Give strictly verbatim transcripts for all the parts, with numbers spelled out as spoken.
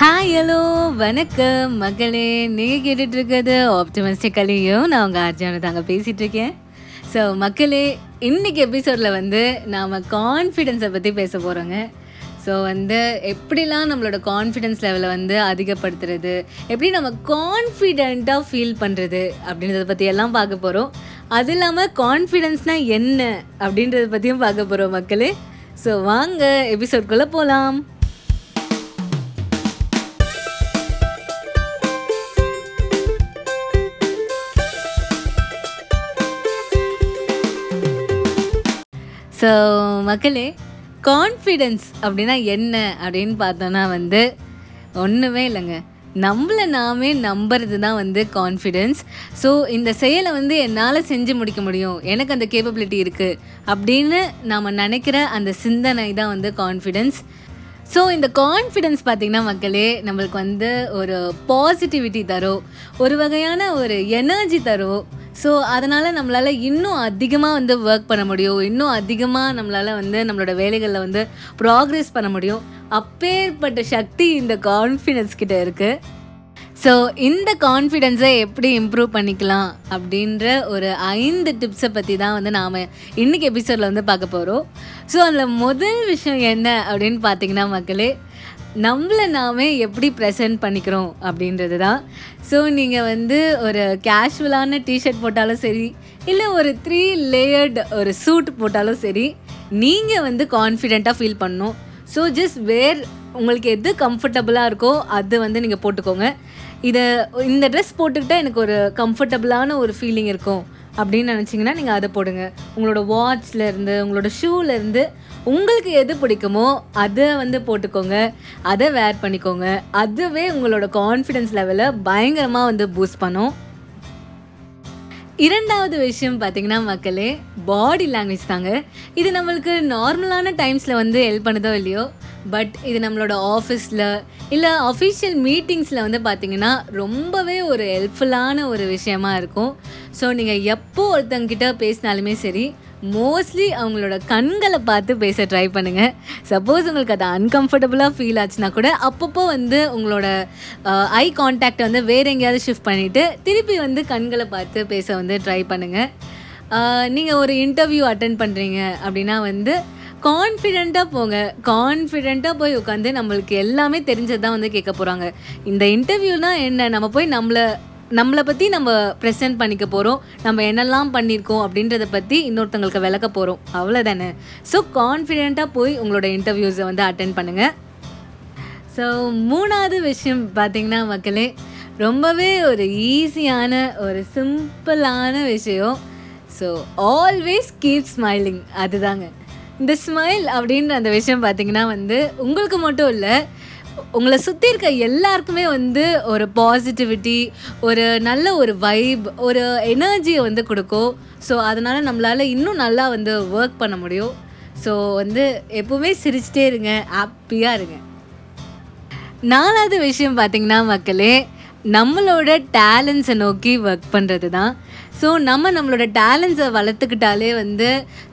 Hi hello வணக்கம் மக்களே, நீங்கள் கேட்டுட்ருக்கிறது ஆப்டமிஸ்டிக்கலையும் நான் உங்கள் ஆர்ஜியானு தாங்க பேசிகிட்ருக்கேன். ஸோ மக்களே, இன்றைக்கி எபிசோடில் வந்து நாம் கான்ஃபிடென்ஸை பற்றி பேச போகிறோங்க. ஸோ வந்து எப்படிலாம் நம்மளோட கான்ஃபிடென்ஸ் லெவலை வந்து அதிகப்படுத்துறது, எப்படி நம்ம கான்ஃபிடென்ட்டாக ஃபீல் பண்ணுறது அப்படின்றத பற்றியெல்லாம் பார்க்க போகிறோம். அது இல்லாமல் கான்ஃபிடென்ஸ்னால் என்ன அப்படின்றத பற்றியும் பார்க்க போகிறோம் மக்களே. ஸோ வாங்க எபிசோட்குள்ளே போகலாம். ஸோ மக்களே, கான்ஃபிடென்ஸ் அப்படின்னா என்ன அப்படின்னு பார்த்தோன்னா வந்து ஒன்றுமே இல்லைங்க, நம்மளை நாமே நம்புறது தான் வந்து கான்ஃபிடென்ஸ். ஸோ இந்த செயலை வந்து என்னால் செஞ்சு முடிக்க முடியும், எனக்கு அந்த கேப்பபிலிட்டி இருக்குது அப்படின்னு நாம் நினைக்கிற அந்த சிந்தனை தான் வந்து கான்ஃபிடென்ஸ். ஸோ இந்த கான்ஃபிடென்ஸ் பார்த்திங்கன்னா மக்களே, நம்மளுக்கு வந்து ஒரு பாசிட்டிவிட்டி தரும், ஒரு வகையான ஒரு எனர்ஜி தரும். ஸோ அதனால் நம்மளால் இன்னும் அதிகமாக வந்து ஒர்க் பண்ண முடியும், இன்னும் அதிகமாக நம்மளால் வந்து நம்மளோட வேலைகளில் வந்து ப்ராக்ரெஸ் பண்ண முடியும். அப்பேற்பட்ட சக்தி இந்த கான்ஃபிடென்ஸ் கிட்டே இருக்குது. ஸோ இந்த கான்ஃபிடென்ஸை எப்படி இம்ப்ரூவ் பண்ணிக்கலாம் அப்படின்ற ஒரு ஐந்து டிப்ஸை பற்றி தான் வந்து நாம் இன்றைக்கி எபிசோடில் வந்து பார்க்க போகிறோம். ஸோ அதில் முதல் விஷயம் என்ன அப்படின்னு பார்த்திங்கன்னா மக்களே, நம்மளை நாமே எப்படி ப்ரெசென்ட் பண்ணிக்கிறோம் அப்படின்றது தான். ஸோ நீங்கள் வந்து ஒரு கேஷுவலான டிஷர்ட் போட்டாலும் சரி, இல்லை ஒரு த்ரீ லேயர்டு ஒரு சூட் போட்டாலும் சரி, நீங்கள் வந்து கான்ஃபிடென்ட்டாக ஃபீல் பண்ணணும். ஸோ ஜஸ்ட் வேர், உங்களுக்கு எது கம்ஃபர்டபுளாக இருக்கோ அது வந்து நீங்கள் போட்டுக்கோங்க. இதை இந்த ட்ரெஸ் போட்டுக்கிட்டால் எனக்கு ஒரு கம்ஃபர்டபுளான ஒரு ஃபீலிங் இருக்கும் அப்படின்னு நினச்சிங்கன்னா நீங்கள் அதை போடுங்க. உங்களோட வாட்ச்லேருந்து உங்களோட ஷூலேருந்து உங்களுக்கு எது பிடிக்குமோ அதை வந்து போட்டுக்கோங்க, அதை வேர் பண்ணிக்கோங்க. அதுவே உங்களோட கான்ஃபிடென்ஸ் லெவலை பயங்கரமாக வந்து பூஸ்ட் பண்ணும். இரண்டாவது விஷயம் பார்த்திங்கன்னா மக்களே, பாடி லாங்குவேஜ் தாங்க. இது நம்மளுக்கு நார்மலான டைம்ஸில் வந்து ஹெல்ப் பண்ணுதோ இல்லையோ, பட் இது நம்மளோட ஆஃபீஸில் இல்லை அஃபிஷியல் மீட்டிங்ஸில் வந்து பார்த்திங்கன்னா ரொம்பவே ஒரு ஹெல்ப்ஃபுல்லான ஒரு விஷயமா இருக்கும். ஸோ நீங்கள் எப்போ ஒருத்தங்கிட்ட பேசினாலுமே சரி, மோஸ்ட்லி அவங்களோட கண்களை பார்த்து பேச ட்ரை பண்ணுங்கள். சப்போஸ் உங்களுக்கு அது அன்கம்ஃபர்டபுளாக ஃபீல் ஆச்சுன்னா கூட அப்பப்போ வந்து உங்களோட ஐ கான்டாக்டை வந்து வேறு எங்கேயாவது ஷிஃப்ட் பண்ணிவிட்டு திருப்பி வந்து கண்களை பார்த்து பேச வந்து ட்ரை பண்ணுங்கள். நீங்கள் ஒரு இன்டர்வியூ அட்டென்ட் பண்ணுறீங்க அப்படின்னா வந்து கான்ஃபிடென்ட்டாக போங்க. கான்ஃபிடென்ட்டாக போய் உட்காந்து நம்மளுக்கு எல்லாமே தெரிஞ்சது தான் வந்து கேட்க போகிறாங்க. இந்த இன்டர்வியூனால் என்ன, நம்ம போய் நம்மளை நம்மளை பற்றி நம்ம ப்ரெசென்ட் பண்ணிக்க போகிறோம், நம்ம என்னெல்லாம் பண்ணியிருக்கோம் அப்படின்றத பற்றி இன்னொருத்தங்களுக்கு விளக்க போகிறோம், அவ்வளோதானே. ஸோ கான்ஃபிடென்ட்டாக போய் உங்களோட இன்டர்வியூஸை வந்து அட்டென்ட் பண்ணுங்கள். ஸோ மூணாவது விஷயம் பார்த்திங்கன்னா மக்களே, ரொம்பவே ஒரு ஈஸியான ஒரு சிம்பிளான விஷயம். So always keep smiling. அதுதாங்க இந்த ஸ்மைல் அப்படின்ற அந்த விஷயம். பார்த்திங்கன்னா வந்து உங்களுக்கு மட்டும் இல்லை, உங்களை சுற்றி இருக்க எல்லாருக்குமே வந்து ஒரு பாசிட்டிவிட்டி, ஒரு நல்ல ஒரு வைப், ஒரு எனர்ஜியை வந்து கொடுக்கும். ஸோ அதனால் நம்மளால் இன்னும் நல்லா வந்து ஒர்க் பண்ண முடியும். ஸோ வந்து எப்போவுமே சிரிச்சிட்டே இருங்க, ஹாப்பியாக இருங்க. நாலாவது விஷயம் பார்த்திங்கன்னா மக்களே, நம்மளோட டேலண்ட்ஸை நோக்கி ஒர்க் பண்ணுறது தான். ஸோ நம்ம நம்மளோட டேலண்ட்ஸை வளர்த்துக்கிட்டாலே வந்து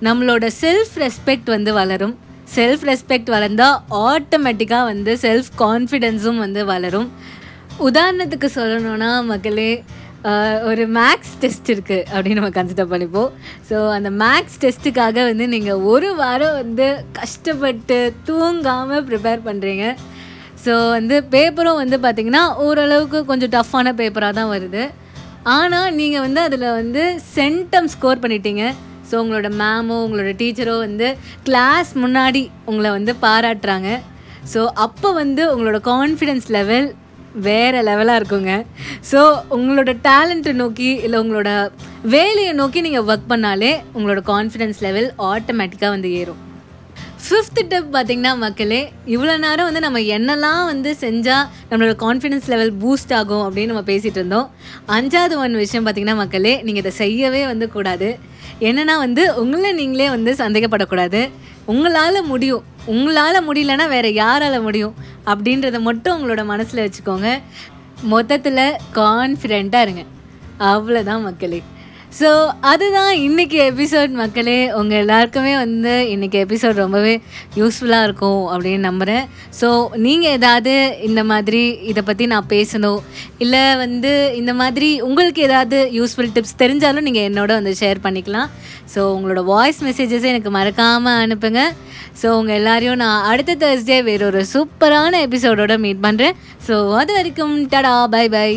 நம்மளோட செல்ஃப் ரெஸ்பெக்ட் வந்து வளரும். செல்ஃப் ரெஸ்பெக்ட் வளர்ந்தால் ஆட்டோமேட்டிக்காக வந்து செல்ஃப் கான்ஃபிடென்ஸும் வந்து வளரும். உதாரணத்துக்கு சொல்லணுன்னா மக்களே, ஒரு மேக்ஸ் டெஸ்ட் இருக்குது அப்படின்னு நம்ம கன்சிடர் பண்ணிப்போம். ஸோ அந்த மேக்ஸ் டெஸ்ட்டுக்காக வந்து நீங்கள் ஒரு வாரம் வந்து கஷ்டப்பட்டு தூங்காமல் ப்ரிப்பேர் பண்ணுறீங்க. ஸோ வந்து பேப்பரும் வந்து பார்த்திங்கன்னா ஓரளவுக்கு கொஞ்சம் டஃப்பான பேப்பராக தான் வருது. ஆனால் நீங்கள் வந்து அதில் வந்து சென்டம் ஸ்கோர் பண்ணிட்டீங்க. ஸோ உங்களோட மேமோ உங்களோட டீச்சரோ வந்து கிளாஸ் முன்னாடி உங்களை வந்து பாராட்டுறாங்க. ஸோ அப்போ வந்து உங்களோட கான்ஃபிடென்ஸ் லெவல் வேறு லெவலாக இருக்குங்க. ஸோ உங்களோட டேலண்ட்டை நோக்கி இல்லை உங்களோட வேலையை நோக்கி நீங்கள் ஒர்க் பண்ணாலே உங்களோட கான்ஃபிடென்ஸ் லெவல் ஆட்டோமேட்டிக்காக வந்து ஏறும். ஃபிஃப்த்து டிப் பார்த்திங்கன்னா மக்களே, இவ்வளோ நேரம் வந்து நம்ம என்னெல்லாம் வந்து செஞ்சால் நம்மளோட கான்ஃபிடென்ஸ் லெவல் பூஸ்ட் ஆகும் அப்படின்னு நம்ம பேசிகிட்டு இருந்தோம். அஞ்சாவது ஒன் விஷயம் பார்த்திங்கன்னா மக்களே, நீங்கள் இதை செய்யவே வந்து கூடாது. என்னென்னா வந்து உங்களை நீங்களே வந்து சந்தேகப்படக்கூடாது. உங்களால் முடியும், உங்களால் முடியலன்னா வேறு யாரால் முடியும் அப்படின்றத மட்டும் உங்களோட மனசில் வச்சுக்கோங்க. மொத்தத்தில் கான்ஃபிடென்ட்டாக இருங்க, அவ்வளோதான் மக்களே. ஸோ அதுதான் இன்றைக்கி எபிசோட் மக்களே. உங்கள் எல்லாருக்குமே வந்து இன்றைக்கி எபிசோட் ரொம்பவே யூஸ்ஃபுல்லாக இருக்கும் அப்படின்னு நம்புகிறேன். ஸோ நீங்கள் ஏதாவது இந்த மாதிரி இதை பற்றி நான் பேசணும் இல்லை வந்து இந்த மாதிரி உங்களுக்கு ஏதாவது யூஸ்ஃபுல் டிப்ஸ் தெரிஞ்சாலும் நீங்கள் என்னோட வந்து ஷேர் பண்ணிக்கலாம். ஸோ உங்களோட வாய்ஸ் மெசேஜஸை எனக்கு மறக்காமல் அனுப்புங்க. ஸோ உங்கள் எல்லோரையும் நான் அடுத்த தேர்ஸ்டே வேறொரு சூப்பரான எபிசோடோடு மீட் பண்ணுறேன். ஸோ அது வரைக்கும் டடா, பை பை.